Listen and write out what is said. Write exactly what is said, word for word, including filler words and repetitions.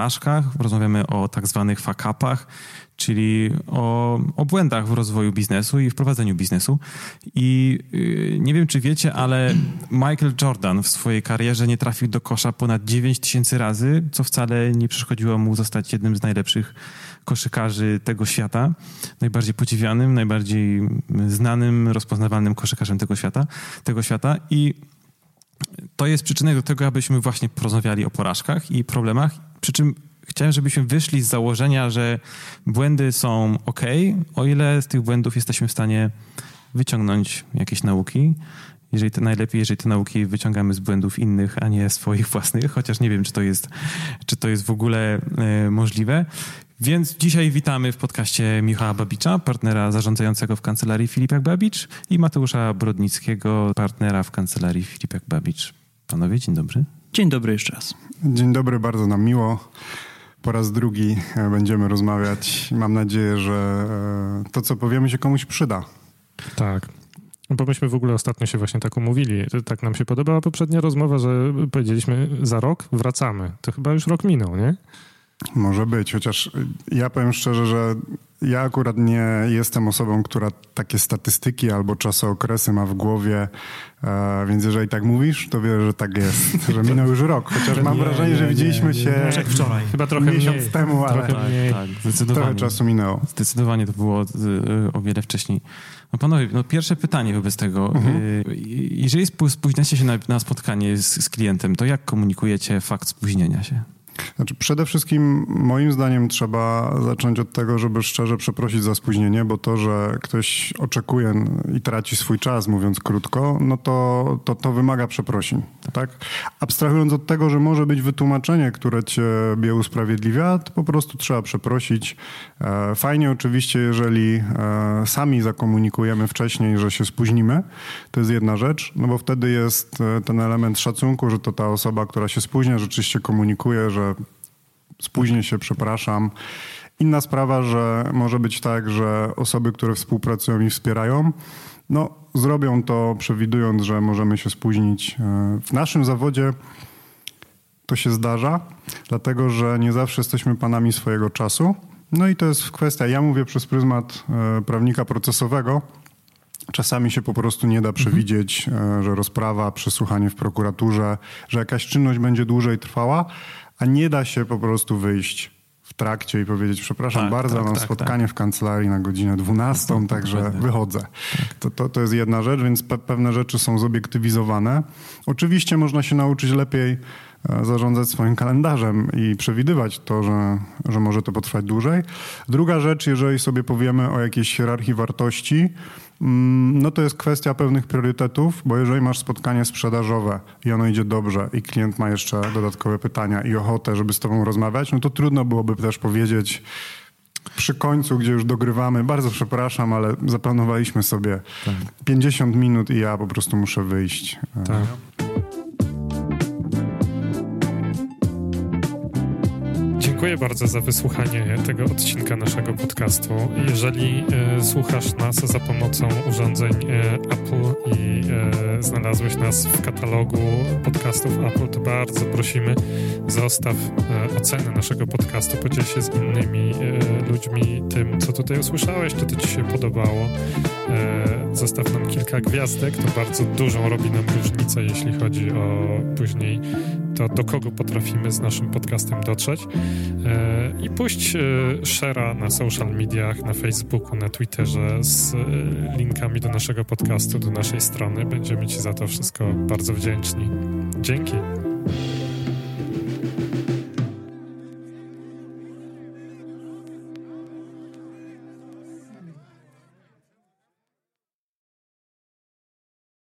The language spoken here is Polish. porażkach, rozmawiamy o tak zwanych fuck-upach, czyli o, o błędach w rozwoju biznesu i w prowadzeniu biznesu. I yy, nie wiem, czy wiecie, ale Michael Jordan w swojej karierze nie trafił do kosza ponad dziewięć tysięcy razy, co wcale nie przeszkodziło mu zostać jednym z najlepszych koszykarzy tego świata, najbardziej podziwianym, najbardziej znanym, rozpoznawalnym koszykarzem tego świata, tego świata. I to jest przyczynek do tego, abyśmy właśnie porozmawiali o porażkach i problemach, przy czym chciałem, żebyśmy wyszli z założenia, że błędy są ok, o ile z tych błędów jesteśmy w stanie wyciągnąć jakieś nauki. Jeżeli te, najlepiej, jeżeli te nauki wyciągamy z błędów innych, a nie swoich własnych, chociaż nie wiem, czy to jest, czy to jest w ogóle y, możliwe. Więc dzisiaj witamy w podcaście Michała Babicza, partnera zarządzającego w Kancelarii Filipiak Babicz, i Mateusza Brodnickiego, partnera w Kancelarii Filipiak Babicz. Panowie, dzień dobry. Dzień dobry jeszcze raz. Dzień dobry, bardzo nam miło. Po raz drugi będziemy rozmawiać. Mam nadzieję, że to, co powiemy, się komuś przyda. Tak. Bo myśmy w ogóle ostatnio się właśnie tak umówili. Tak nam się podobała poprzednia rozmowa, że powiedzieliśmy za rok wracamy. To chyba już rok minął, nie? Może być, chociaż ja powiem szczerze, że ja akurat nie jestem osobą, która takie statystyki albo czasookresy ma w głowie, e, więc jeżeli tak mówisz, to wierzę, że tak jest, że minął już rok, chociaż mam nie, wrażenie, nie, że widzieliśmy nie, się nie, wczoraj. Chyba trochę miesiąc mniej, temu, ale trochę, mniej. Tak, zdecydowanie, trochę czasu minęło. Zdecydowanie to było o wiele wcześniej. No panowie, no pierwsze pytanie wobec tego. Mhm. Jeżeli spóźniacie się na, na spotkanie z, z klientem, to jak komunikujecie fakt spóźnienia się? Znaczy, przede wszystkim moim zdaniem trzeba zacząć od tego, żeby szczerze przeprosić za spóźnienie, bo to, że ktoś oczekuje i traci swój czas, mówiąc krótko, no to to, to wymaga przeprosin. Tak? Abstrahując od tego, że może być wytłumaczenie, które ciebie usprawiedliwia, to po prostu trzeba przeprosić. Fajnie oczywiście, jeżeli sami zakomunikujemy wcześniej, że się spóźnimy, to jest jedna rzecz, no bo wtedy jest ten element szacunku, że to ta osoba, która się spóźnia, rzeczywiście komunikuje, że spóźnię się, przepraszam. Inna sprawa, że może być tak, że osoby, które współpracują i wspierają, no zrobią to przewidując, że możemy się spóźnić. W naszym zawodzie to się zdarza, dlatego że nie zawsze jesteśmy panami swojego czasu. No i to jest kwestia, ja mówię przez pryzmat prawnika procesowego. Czasami się po prostu nie da przewidzieć, mhm. że rozprawa, przesłuchanie w prokuraturze, że jakaś czynność będzie dłużej trwała, a nie da się po prostu wyjść w trakcie i powiedzieć, przepraszam tak, bardzo, tak, mam tak, spotkanie tak. w kancelarii na godzinę dwunastą, tak, także tak, wychodzę. Tak. To, to, to jest jedna rzecz, więc pe- pewne rzeczy są zobiektywizowane. Oczywiście można się nauczyć lepiej zarządzać swoim kalendarzem i przewidywać to, że, że może to potrwać dłużej. Druga rzecz, jeżeli sobie powiemy o jakiejś hierarchii wartości, no to jest kwestia pewnych priorytetów, bo jeżeli masz spotkanie sprzedażowe i ono idzie dobrze i klient ma jeszcze dodatkowe pytania i ochotę, żeby z tobą rozmawiać, no to trudno byłoby też powiedzieć przy końcu, gdzie już dogrywamy, bardzo przepraszam, ale zaplanowaliśmy sobie tak. pięćdziesiąt minut i ja po prostu muszę wyjść. Tak. Dziękuję bardzo za wysłuchanie tego odcinka naszego podcastu. Jeżeli e, słuchasz nas za pomocą urządzeń e, Apple i e, znalazłeś nas w katalogu podcastów Apple, to bardzo prosimy, zostaw e, ocenę naszego podcastu, podziel się z innymi e, ludźmi tym, co tutaj usłyszałeś, czy to ci się podobało. E, zostaw nam kilka gwiazdek, to bardzo dużą robi nam różnicę, jeśli chodzi o później to, do kogo potrafimy z naszym podcastem dotrzeć. I puść share'a na social mediach, na Facebooku, na Twitterze z linkami do naszego podcastu, do naszej strony. Będziemy ci za to wszystko bardzo wdzięczni. Dzięki.